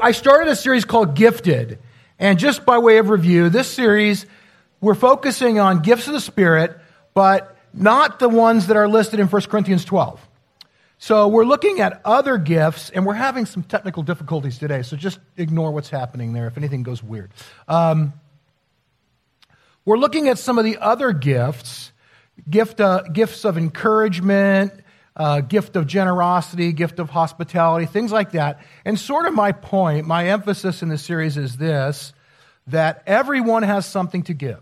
I started a series called Gifted, and just by way of review, this series, we're focusing on gifts of the Spirit, but not the ones that are listed in 1 Corinthians 12. So we're looking at other gifts, and we're having some technical difficulties today, so just ignore what's happening there if anything goes weird. We're looking at some of the other gifts, gifts of encouragement, gift of generosity, gift of hospitality, things like that. And sort of my point, my emphasis in this series is this, that everyone has something to give,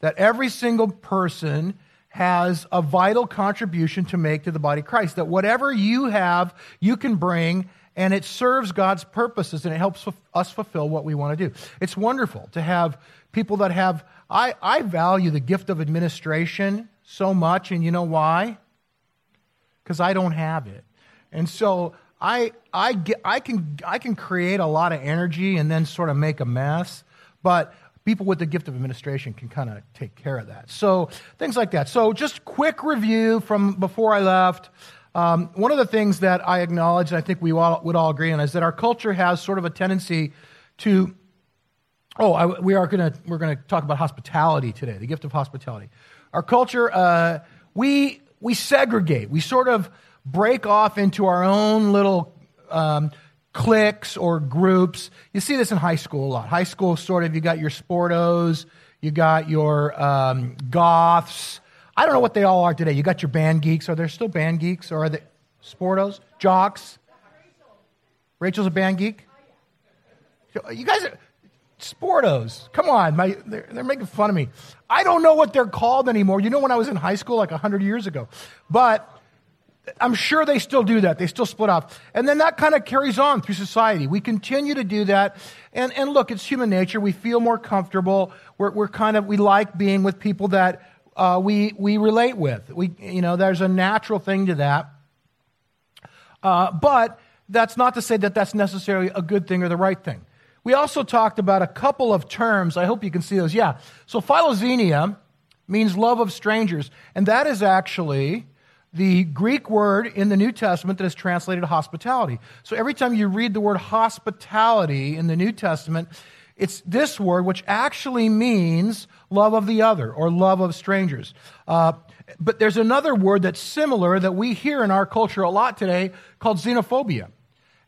that every single person has a vital contribution to make to the body of Christ, that whatever you have, you can bring, and it serves God's purposes, and it helps us fulfill what we want to do. It's wonderful to have people that have, I value the gift of administration so much, and you know why? Because I don't have it. And so I can create a lot of energy and then sort of make a mess, but people with the gift of administration can kind of take care of that. So things like that. So just quick review from before I left. One of the things that I acknowledge, and I think we all would all agree on, is that our culture has sort of a tendency to, we're going to talk about hospitality today, the gift of hospitality. Our culture, we segregate. We sort of break off into our own little cliques or groups. You see this in high school a lot. High school, sort of, you got your sportos, you got your goths. I don't know what they all are today. You got your band geeks. Are there still band geeks, or are they sportos, jocks? Rachel's a band geek? You guys are sportos. Come on. They're making fun of me. I don't know what they're called anymore. You know, when I was in high school, like 100 years ago. But I'm sure they still do that. They still split off. And then that kind of carries on through society. We continue to do that. And look, it's human nature. We feel more comfortable. We like being with people that we relate with. There's a natural thing to that. But that's not to say that that's necessarily a good thing or the right thing. We also talked about a couple of terms. I hope you can see those. Yeah. So phyloxenia means love of strangers. And that is actually the Greek word in the New Testament that is translated hospitality. So every time you read the word hospitality in the New Testament, it's this word, which actually means love of the other or love of strangers. But there's another word that's similar that we hear in our culture a lot today called xenophobia.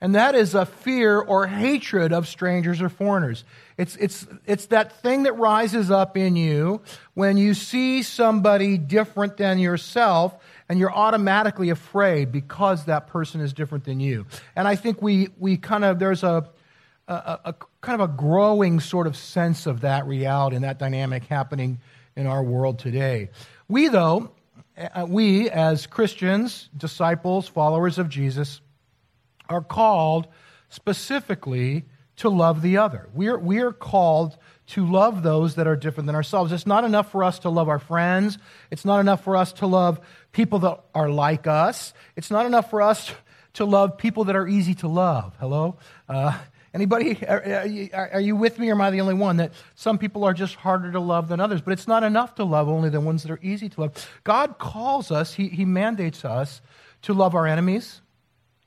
And that is a fear or hatred of strangers or foreigners. It's that thing that rises up in you when you see somebody different than yourself, and you're automatically afraid because that person is different than you. And I think there's a growing sort of sense of that reality and that dynamic happening in our world today. We as Christians, disciples, followers of Jesus, are called specifically to love the other. We are called to love those that are different than ourselves. It's not enough for us to love our friends. It's not enough for us to love people that are like us. It's not enough for us to love people that are easy to love. Hello? Anybody? Are you with me, or am I the only one? That some people are just harder to love than others, but it's not enough to love only the ones that are easy to love. God calls us, He mandates us to love our enemies,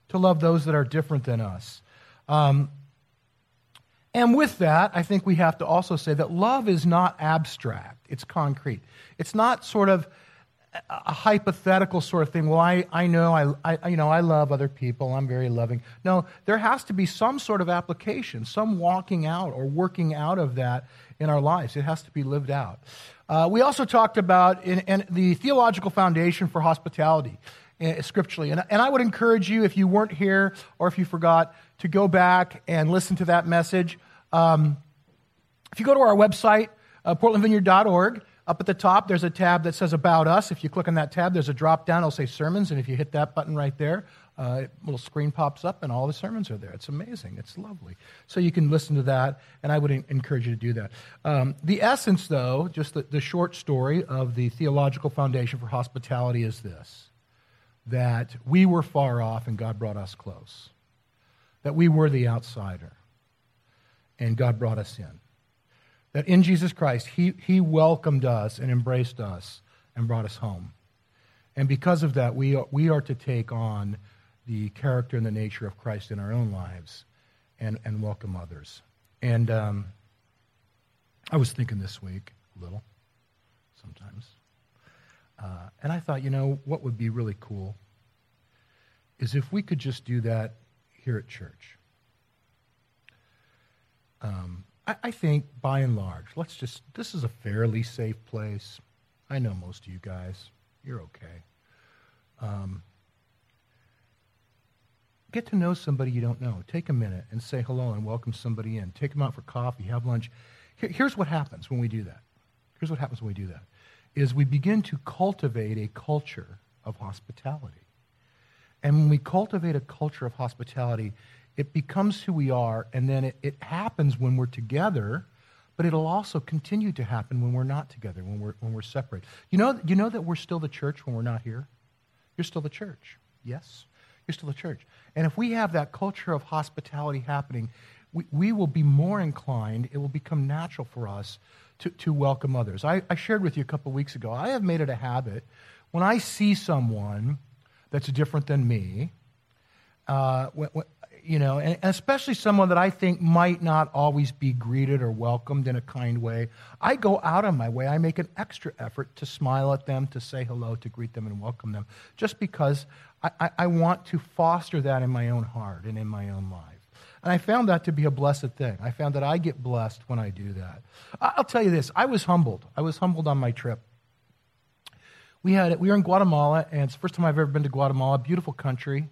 to love those that are different than us. And with that, I think we have to also say that love is not abstract. It's concrete. It's not sort of a hypothetical sort of thing. Well, I know I love other people. I'm very loving. No, there has to be some sort of application, some walking out or working out of that in our lives. It has to be lived out. We also talked about the theological foundation for hospitality scripturally. And I would encourage you, if you weren't here or if you forgot, to go back and listen to that message. If you go to our website, portlandvineyard.org, up at the top, there's a tab that says About Us. If you click on that tab, there's a drop-down. It'll say Sermons, and if you hit that button right there, a little screen pops up, and all the sermons are there. It's amazing. It's lovely. So you can listen to that, and I would encourage you to do that. The essence, though, just the short story of the theological foundation for hospitality is this: that we were far off and God brought us close, that we were the outsider and God brought us in, that in Jesus Christ, He welcomed us and embraced us and brought us home. And because of that, we are to take on the character and the nature of Christ in our own lives and welcome others. And I was thinking this week a little sometimes. And I thought, you know, what would be really cool is if we could just do that here at church. I think, by and large, this is a fairly safe place. I know most of you guys. You're okay. Get to know somebody you don't know. Take a minute and say hello and welcome somebody in. Take them out for coffee, have lunch. Here's what happens when we do that. Is we begin to cultivate a culture of hospitality. And when we cultivate a culture of hospitality, it becomes who we are, and then it happens when we're together, but it'll also continue to happen when we're not together, when we're separate. You know that we're still the church when we're not here? You're still the church. Yes? You're still the church. And if we have that culture of hospitality happening, we will be more inclined, it will become natural for us to welcome others. I shared with you a couple weeks ago, I have made it a habit, when I see someone that's different than me, and especially someone that I think might not always be greeted or welcomed in a kind way, I go out of my way. I make an extra effort to smile at them, to say hello, to greet them and welcome them, just because I want to foster that in my own heart and in my own life. And I found that to be a blessed thing. I found that I get blessed when I do that. I'll tell you this, I was humbled. I was humbled on my trip. We were in Guatemala, and it's the first time I've ever been to Guatemala, beautiful country.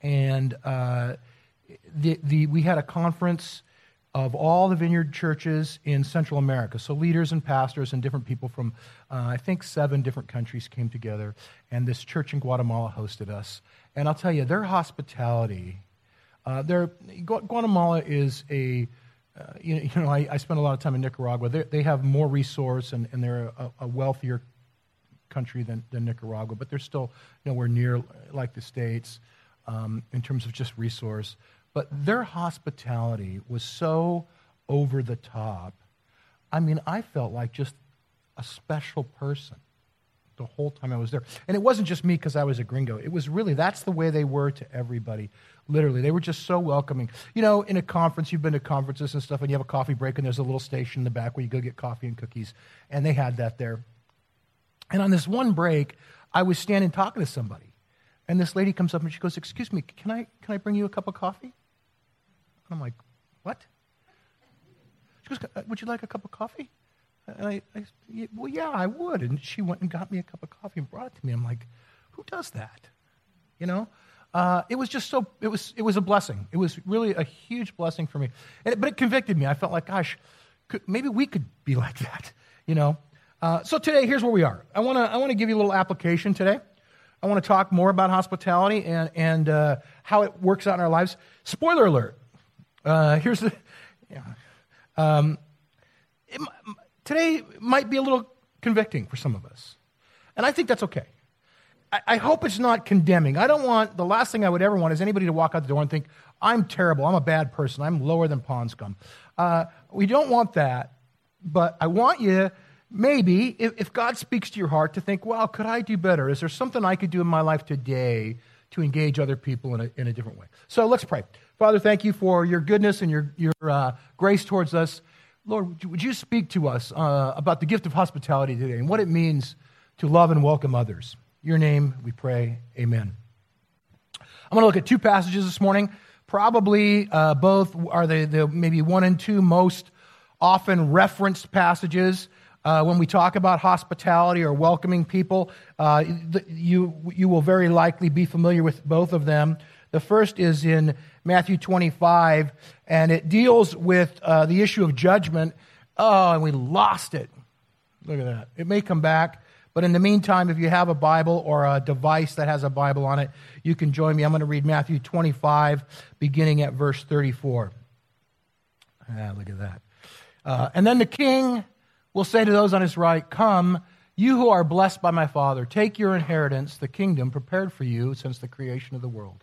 And we had a conference of all the vineyard churches in Central America. So leaders and pastors and different people from, I think, 7 different countries came together, and this church in Guatemala hosted us. And I'll tell you, their hospitality, Guatemala is a, I spent a lot of time in Nicaragua. They have more resource, and they're a wealthier country than Nicaragua, but they're still nowhere near like the States in terms of just resource. But their hospitality was so over the top. I mean, I felt like just a special person the whole time I was there. And it wasn't just me because I was a gringo. It was really, that's the way they were to everybody, literally. They were just so welcoming. You know, in a conference, you've been to conferences and stuff, and you have a coffee break, and there's a little station in the back where you go get coffee and cookies, and they had that there. And on this one break, I was standing talking to somebody. And this lady comes up and she goes, "Excuse me, can I bring you a cup of coffee?" And I'm like, "What?" She goes, "Would you like a cup of coffee?" And I "Well, yeah, I would." And she went and got me a cup of coffee and brought it to me. I'm like, "Who does that?" You know, it was just so. It was a blessing. It was really a huge blessing for me. But it convicted me. I felt like, gosh, maybe we could be like that. You know. So today, here's where we are. I want to give you a little application today. I want to talk more about hospitality and how it works out in our lives. Spoiler alert. Today might be a little convicting for some of us. And I think that's okay. I hope it's not condemning. The last thing I would ever want is anybody to walk out the door and think, I'm terrible, I'm a bad person, I'm lower than pond scum. We don't want that, but I want you, maybe, if God speaks to your heart, to think, well, could I do better? Is there something I could do in my life today to engage other people in a different way? So let's pray. Father, thank you for your goodness and your grace towards us. Lord, would you speak to us about the gift of hospitality today and what it means to love and welcome others? In your name we pray, amen. I'm going to look at 2 passages this morning. Probably both are the maybe 1 and 2 most often referenced passages. When we talk about hospitality or welcoming people, you will very likely be familiar with both of them. The first is in Matthew 25, and it deals with the issue of judgment. Oh, and we lost it. Look at that. It may come back, but in the meantime, if you have a Bible or a device that has a Bible on it, you can join me. I'm going to read Matthew 25, beginning at verse 34. Ah, look at that. And then the king will say to those on his right, "Come, you who are blessed by my Father, take your inheritance, the kingdom prepared for you since the creation of the world.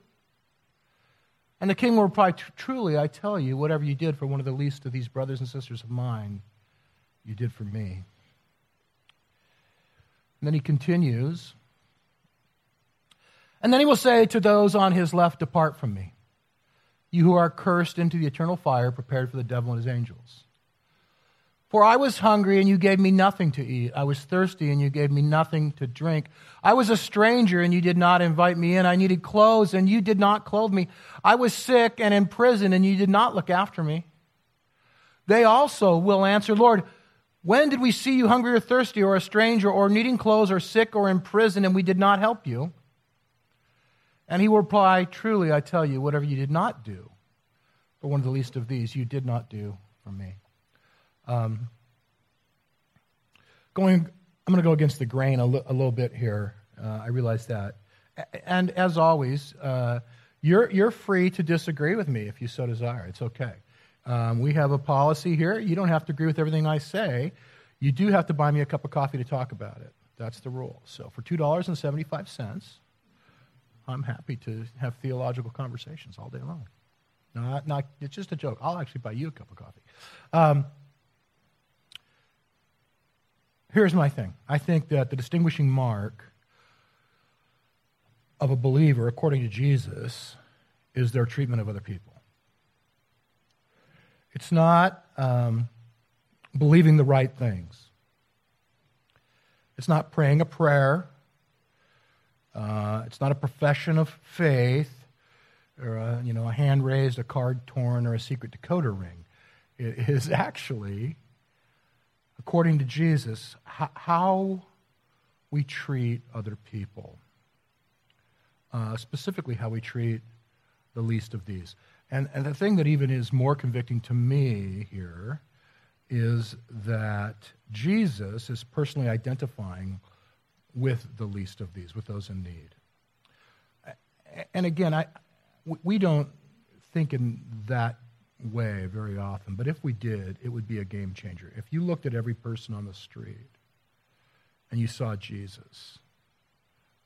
And the king will reply, truly, I tell you, whatever you did for one of the least of these brothers and sisters of mine, you did for me. And then he continues. And then he will say to those on his left, depart from me, you who are cursed, into the eternal fire prepared for the devil and his angels. For I was hungry, and you gave me nothing to eat. I was thirsty, and you gave me nothing to drink. I was a stranger, and you did not invite me in. I needed clothes, and you did not clothe me. I was sick and in prison, and you did not look after me. They also will answer, Lord, when did we see you hungry or thirsty or a stranger or needing clothes or sick or in prison, and we did not help you? And he will reply, truly, I tell you, whatever you did not do for one of the least of these, you did not do for me. I'm going to go against the grain a little bit here. I realize that. And as always, you're free to disagree with me if you so desire. It's okay. We have a policy here. You don't have to agree with everything I say. You do have to buy me a cup of coffee to talk about it. That's the rule. So for $2.75... I'm happy to have theological conversations all day long. Not it's just a joke. I'll actually buy you a cup of coffee. Here's my thing. I think that the distinguishing mark of a believer, according to Jesus, is their treatment of other people. It's not believing the right things. It's not praying a prayer. It's not a profession of faith, or a hand raised, a card torn, or a secret decoder ring. It is actually, according to Jesus, how we treat other people, specifically how we treat the least of these. And the thing that even is more convicting to me here is that Jesus is personally identifying with the least of these, with those in need. And again, we don't think in that way very often, but if we did, it would be a game changer. If you looked at every person on the street and you saw Jesus,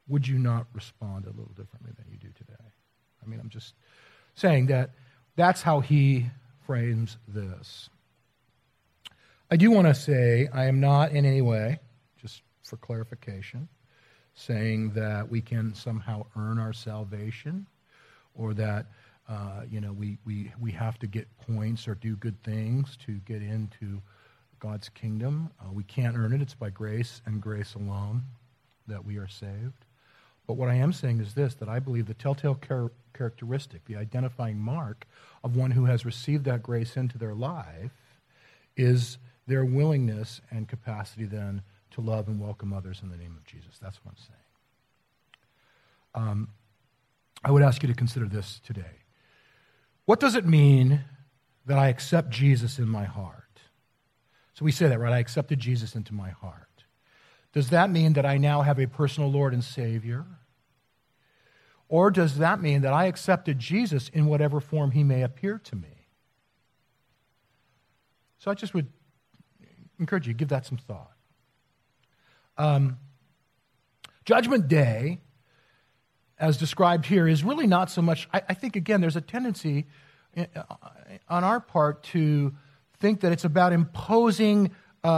would you not respond a little differently than you do today? I mean, I'm just saying that's how he frames this. I do want to say I am not in any way, for clarification, saying that we can somehow earn our salvation, or that we have to get points or do good things to get into God's kingdom. We can't earn it. It's by grace and grace alone that we are saved. But what I am saying is this, that I believe the telltale characteristic, the identifying mark of one who has received that grace into their life, is their willingness and capacity then to love and welcome others in the name of Jesus. That's what I'm saying. I would ask you to consider this today. What does it mean that I accept Jesus in my heart? So we say that, right? I accepted Jesus into my heart. Does that mean that I now have a personal Lord and Savior? Or does that mean that I accepted Jesus in whatever form he may appear to me? So I just would encourage you, give that some thought. Judgment Day, as described here, is really not so much. I think, again, there's a tendency on our part to think that it's about imposing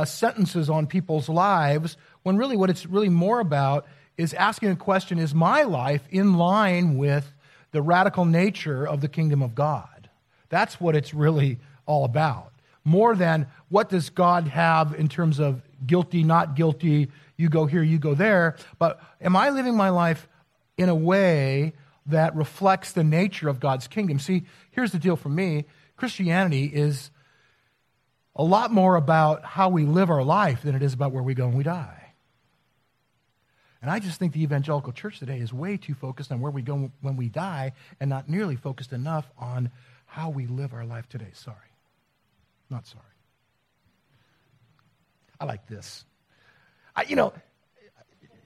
sentences on people's lives, when really what it's really more about is asking the question, is my life in line with the radical nature of the kingdom of God? That's what it's really all about, more than what does God have in terms of guilty, not guilty, you go here, you go there. But am I living my life in a way that reflects the nature of God's kingdom? See, here's the deal for me. Christianity is a lot more about how we live our life than it is about where we go when we die. And I just think the evangelical church today is way too focused on where we go when we die and not nearly focused enough on how we live our life today. Sorry. Not sorry. I like this.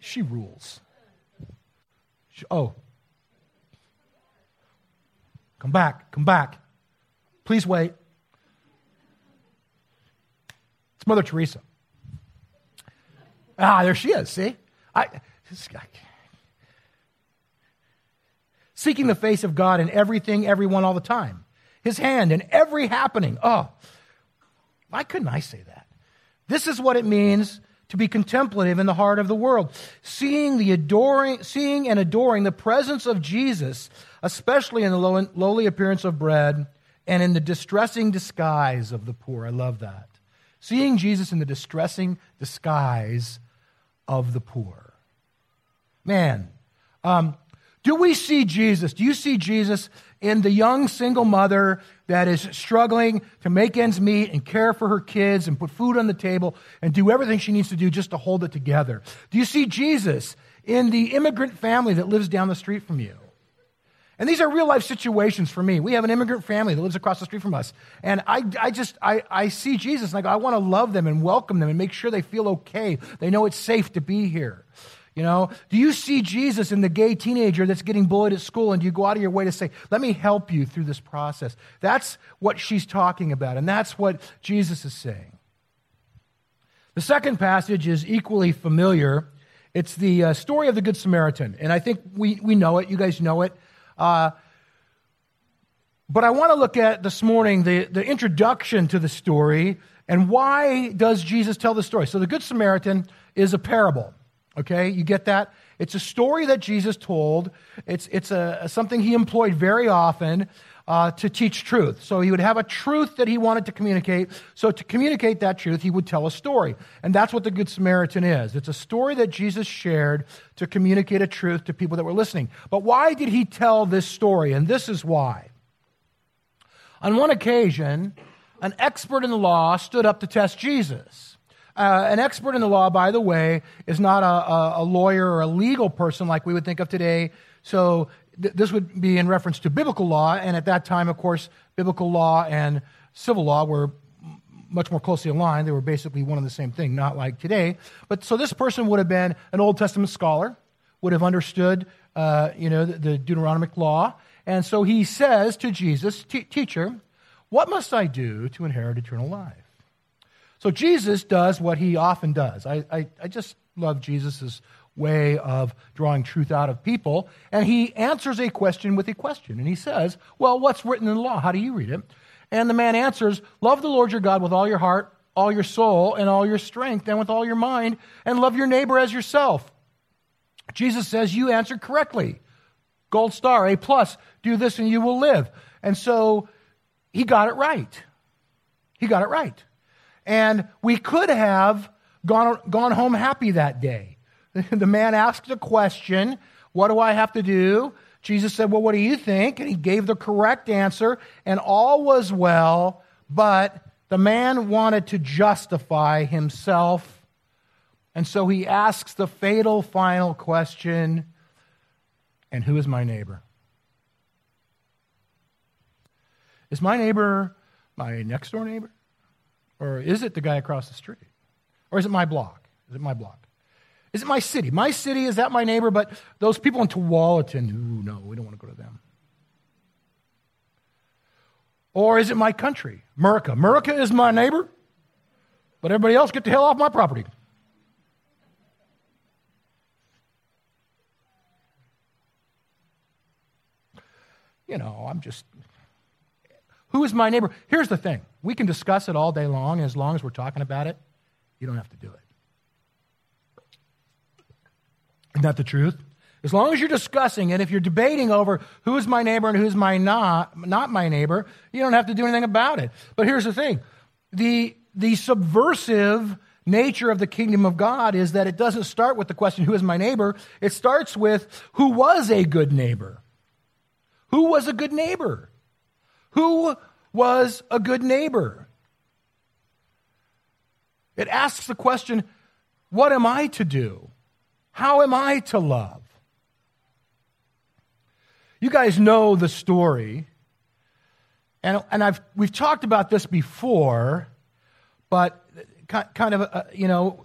She rules. Come back. Please wait. It's Mother Teresa. Ah, there she is, see? Seeking the face of God in everything, everyone, all the time. His hand in every happening. Oh, why couldn't I say that? This is what it means to be contemplative in the heart of the world. Seeing and adoring the presence of Jesus, especially in the lowly appearance of bread and in the distressing disguise of the poor. I love that. Seeing Jesus in the distressing disguise of the poor. Man, do we see Jesus? Do you see Jesus in the young single mother that is struggling to make ends meet and care for her kids and put food on the table and do everything she needs to do just to hold it together? Do you see Jesus in the immigrant family that lives down the street from you? And these are real life situations for me. We have an immigrant family that lives across the street from us. And I see Jesus and I go, I want to love them and welcome them and make sure they feel okay. They know it's safe to be here. You know, do you see Jesus in the gay teenager that's getting bullied at school, and do you go out of your way to say, let me help you through this process? That's what she's talking about, and that's what Jesus is saying. The second passage is equally familiar. It's the story of the Good Samaritan, and I think we know it. You guys know it. But I want to look at this morning the introduction to the story, and why does Jesus tell the story? So the Good Samaritan is a parable. Okay, you get that? It's a story that Jesus told. It's something he employed very often to teach truth. So he would have a truth that he wanted to communicate. So to communicate that truth, he would tell a story. And that's what the Good Samaritan is. It's a story that Jesus shared to communicate a truth to people that were listening. But why did he tell this story? And this is why. On one occasion, an expert in the law stood up to test Jesus. An expert in the law, by the way, is not a lawyer or a legal person like we would think of today. So this would be in reference to biblical law. And at that time, of course, biblical law and civil law were much more closely aligned. They were basically one and the same thing, not like today. But so this person would have been an Old Testament scholar, would have understood the Deuteronomic law. And so he says to Jesus, Teacher, what must I do to inherit eternal life? So Jesus does what he often does. I just love Jesus' way of drawing truth out of people. And he answers a question with a question. And he says, well, what's written in the law? How do you read it? And the man answers, love the Lord your God with all your heart, all your soul, and all your strength, and with all your mind, and love your neighbor as yourself. Jesus says, you answered correctly. Gold star, A+, do this and you will live. And so he got it right. He got it right. And we could have gone home happy that day. The man asked a question, what do I have to do? Jesus said, well, what do you think? And he gave the correct answer, and all was well, but the man wanted to justify himself, and so he asks the fatal final question, and who is my neighbor? Is my neighbor my next door neighbor? Or is it the guy across the street? Or is it my block? Is it my block? Is it my city? My city, is that my neighbor? But those people in Tualatin, ooh, no, we don't want to go to them. Or is it my country, America? America is my neighbor, but everybody else, get the hell off my property. I'm just... Who is my neighbor? Here's the thing. We can discuss it all day long as we're talking about it. You don't have to do it. Isn't that the truth? As long as you're discussing it, if you're debating over who is my neighbor and who's my not my neighbor, you don't have to do anything about it. But here's the thing. The subversive nature of the kingdom of God is that it doesn't start with the question, who is my neighbor? It starts with, who was a good neighbor? Who was a good neighbor? Who was a good neighbor? It asks the question, what am I to do? How am I to love? You guys know the story, and we've talked about this before, but kind of,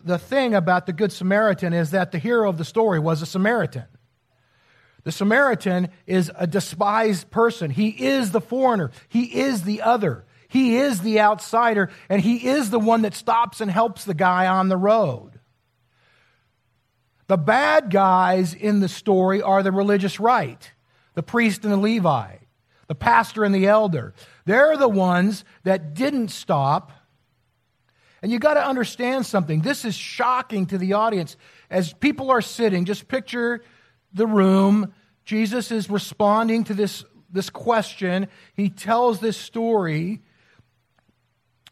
the thing about the Good Samaritan is that the hero of the story was a Samaritan. The Samaritan is a despised person. He is the foreigner. He is the other. He is the outsider, and he is the one that stops and helps the guy on the road. The bad guys in the story are the religious right, the priest and the Levite, the pastor and the elder. They're the ones that didn't stop. And you got to understand something. This is shocking to the audience. As people are sitting, just picture the room. Jesus is responding to this question. He tells this story.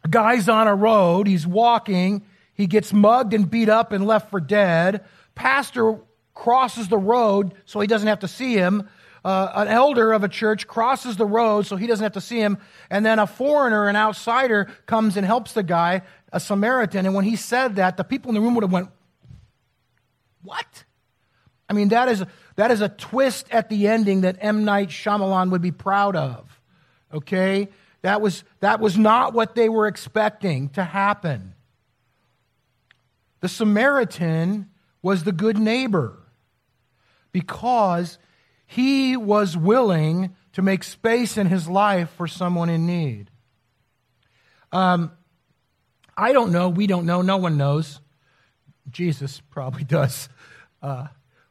A guy's on a road. He's walking. He gets mugged and beat up and left for dead. Pastor crosses the road so he doesn't have to see him. An elder of a church crosses the road so he doesn't have to see him. And then a foreigner, an outsider, comes and helps the guy, a Samaritan. And when he said that, the people in the room would have went, what? I mean, that is a twist at the ending that M. Night Shyamalan would be proud of. Okay? That was not what they were expecting to happen. The Samaritan was the good neighbor because he was willing to make space in his life for someone in need. I don't know. We don't know. No one knows. Jesus probably does.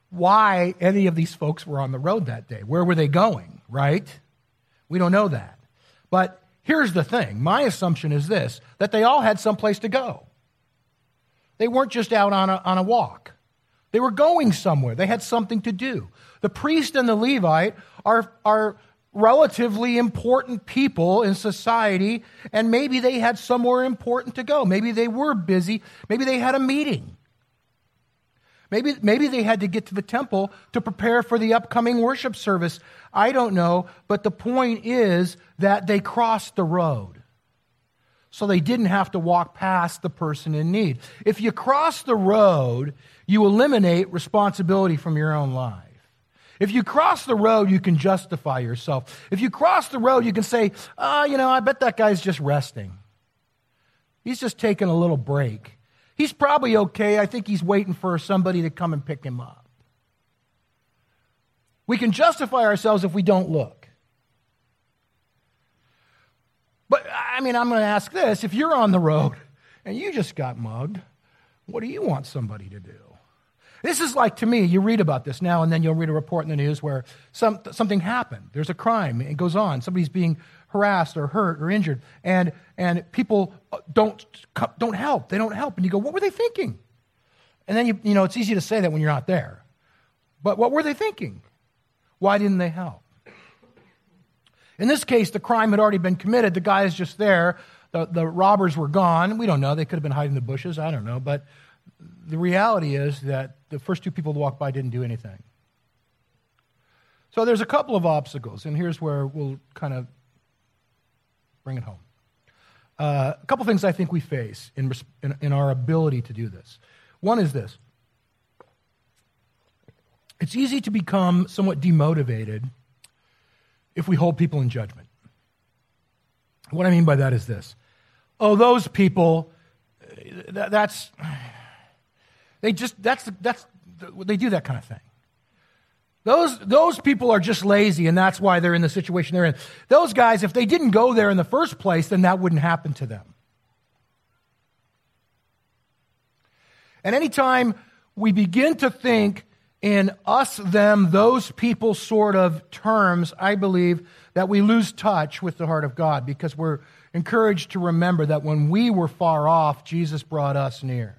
Why any of these folks were on the road that day. Where were they going, right? We don't know that. But here's the thing. My assumption is this, that they all had someplace to go. They weren't just out on a walk. They were going somewhere. They had something to do. The priest and the Levite are relatively important people in society, and maybe they had somewhere important to go. Maybe they were busy. Maybe they had a meeting. Maybe they had to get to the temple to prepare for the upcoming worship service. I don't know, but the point is that they crossed the road. So they didn't have to walk past the person in need. If you cross the road, you eliminate responsibility from your own life. If you cross the road, you can justify yourself. If you cross the road, you can say, I bet that guy's just resting. He's just taking a little break. He's probably okay. I think he's waiting for somebody to come and pick him up. We can justify ourselves if we don't look. But, I'm going to ask this. If you're on the road and you just got mugged, what do you want somebody to do? This is like, to me, you read about this now and then you'll read a report in the news where something happened. There's a crime. It goes on. Somebody's being harassed or hurt or injured. And people don't help. They don't help. And you go, what were they thinking? And then, you know, it's easy to say that when you're not there. But what were they thinking? Why didn't they help? In this case, the crime had already been committed. The guy is just there. The robbers were gone. We don't know. They could have been hiding in the bushes. I don't know. But the reality is that the first two people to walk by didn't do anything. So there's a couple of obstacles, and here's where we'll kind of bring it home. A couple things I think we face in our ability to do this. One is this. It's easy to become somewhat demotivated if we hold people in judgment. What I mean by that is this. Oh, those people, that's... They just, that's, they do that kind of thing. Those people are just lazy, and that's why they're in the situation they're in. Those guys, if they didn't go there in the first place, then that wouldn't happen to them. And anytime we begin to think in us, them, those people sort of terms, I believe that we lose touch with the heart of God because we're encouraged to remember that when we were far off, Jesus brought us near.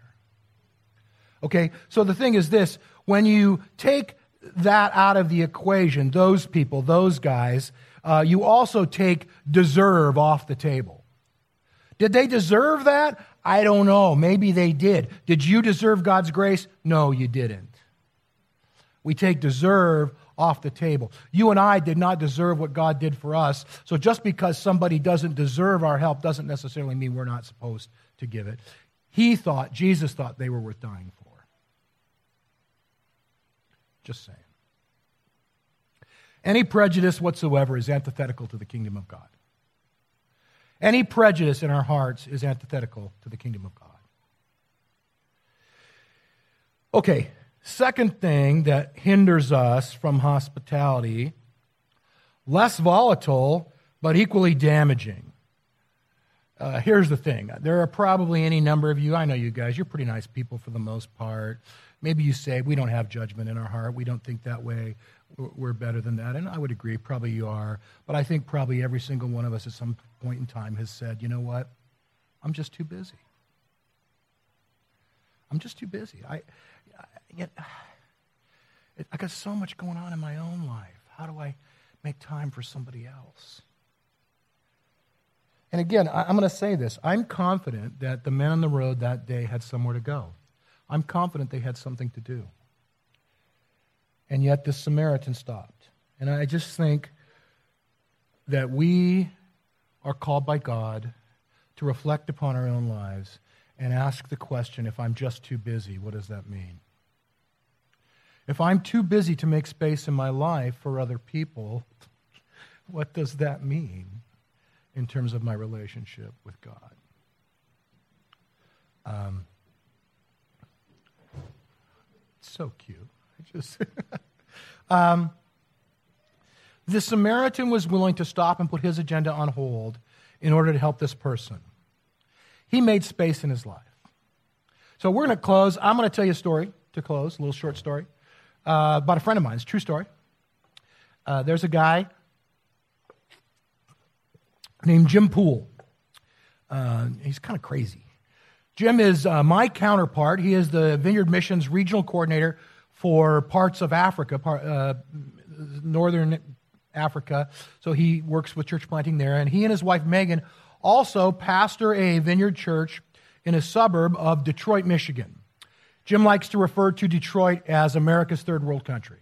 Okay, so the thing is this, when you take that out of the equation, those people, those guys, you also take deserve off the table. Did they deserve that? I don't know. Maybe they did. Did you deserve God's grace? No, you didn't. We take deserve off the table. You and I did not deserve what God did for us. So just because somebody doesn't deserve our help doesn't necessarily mean we're not supposed to give it. Jesus thought they were worth dying for. Just saying. Any prejudice whatsoever is antithetical to the kingdom of God. Any prejudice in our hearts is antithetical to the kingdom of God. Okay, second thing that hinders us from hospitality, less volatile, but equally damaging. Here's the thing. There are probably any number of you. I know you guys. You're pretty nice people for the most part. Maybe you say, we don't have judgment in our heart. We don't think that way. We're better than that. And I would agree. Probably you are. But I think probably every single one of us at some point in time has said, you know what? I'm just too busy. I'm just too busy. I got so much going on in my own life. How do I make time for somebody else? And again, I'm going to say this. I'm confident that the men on the road that day had somewhere to go. I'm confident they had something to do. And yet this Samaritan stopped. And I just think that we are called by God to reflect upon our own lives and ask the question, if I'm just too busy, what does that mean? If I'm too busy to make space in my life for other people, what does that mean in terms of my relationship with God? It's so cute. I just the Samaritan was willing to stop and put his agenda on hold in order to help this person. He made space in his life. So we're going to close. I'm going to tell you a story to close, a little short story about a friend of mine. It's a true story. There's a guy named Jim Poole. He's kind of crazy. Jim is my counterpart. He is the Vineyard Missions regional coordinator for parts of Africa, northern Africa. So he works with church planting there. And he and his wife, Megan, also pastor a vineyard church in a suburb of Detroit, Michigan. Jim likes to refer to Detroit as America's third world country.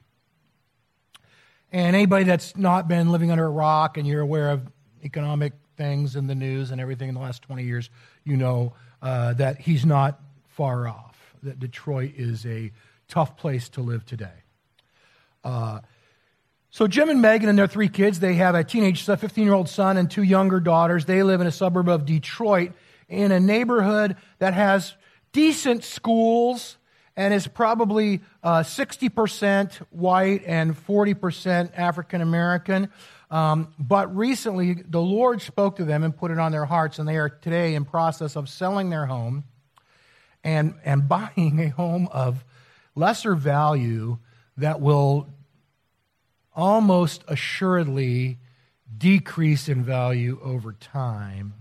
And anybody that's not been living under a rock and you're aware of economic things in the news and everything in the last 20 years, you know that he's not far off, that Detroit is a tough place to live today. So Jim and Megan and their three kids, they have a teenage 15-year-old son and two younger daughters. They live in a suburb of Detroit in a neighborhood that has decent schools and is probably 60% white and 40% African-American. But recently, the Lord spoke to them and put it on their hearts, and they are today in process of selling their home and buying a home of lesser value that will almost assuredly decrease in value over time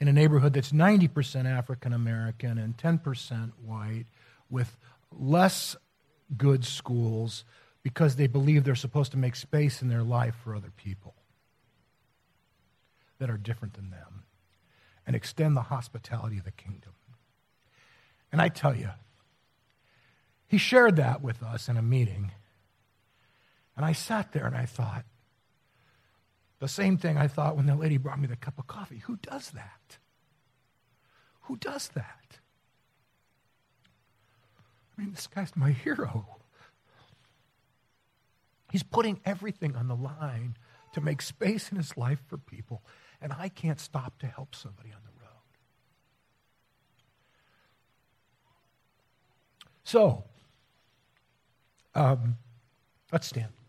in a neighborhood that's 90% African-American and 10% white with less good schools, because they believe they're supposed to make space in their life for other people that are different than them and extend the hospitality of the kingdom. And I tell you, he shared that with us in a meeting. And I sat there and I thought, the same thing I thought when the lady brought me the cup of coffee. Who does that? Who does that? I mean, this guy's my hero. He's putting everything on the line to make space in his life for people, and I can't stop to help somebody on the road. So, let's stand.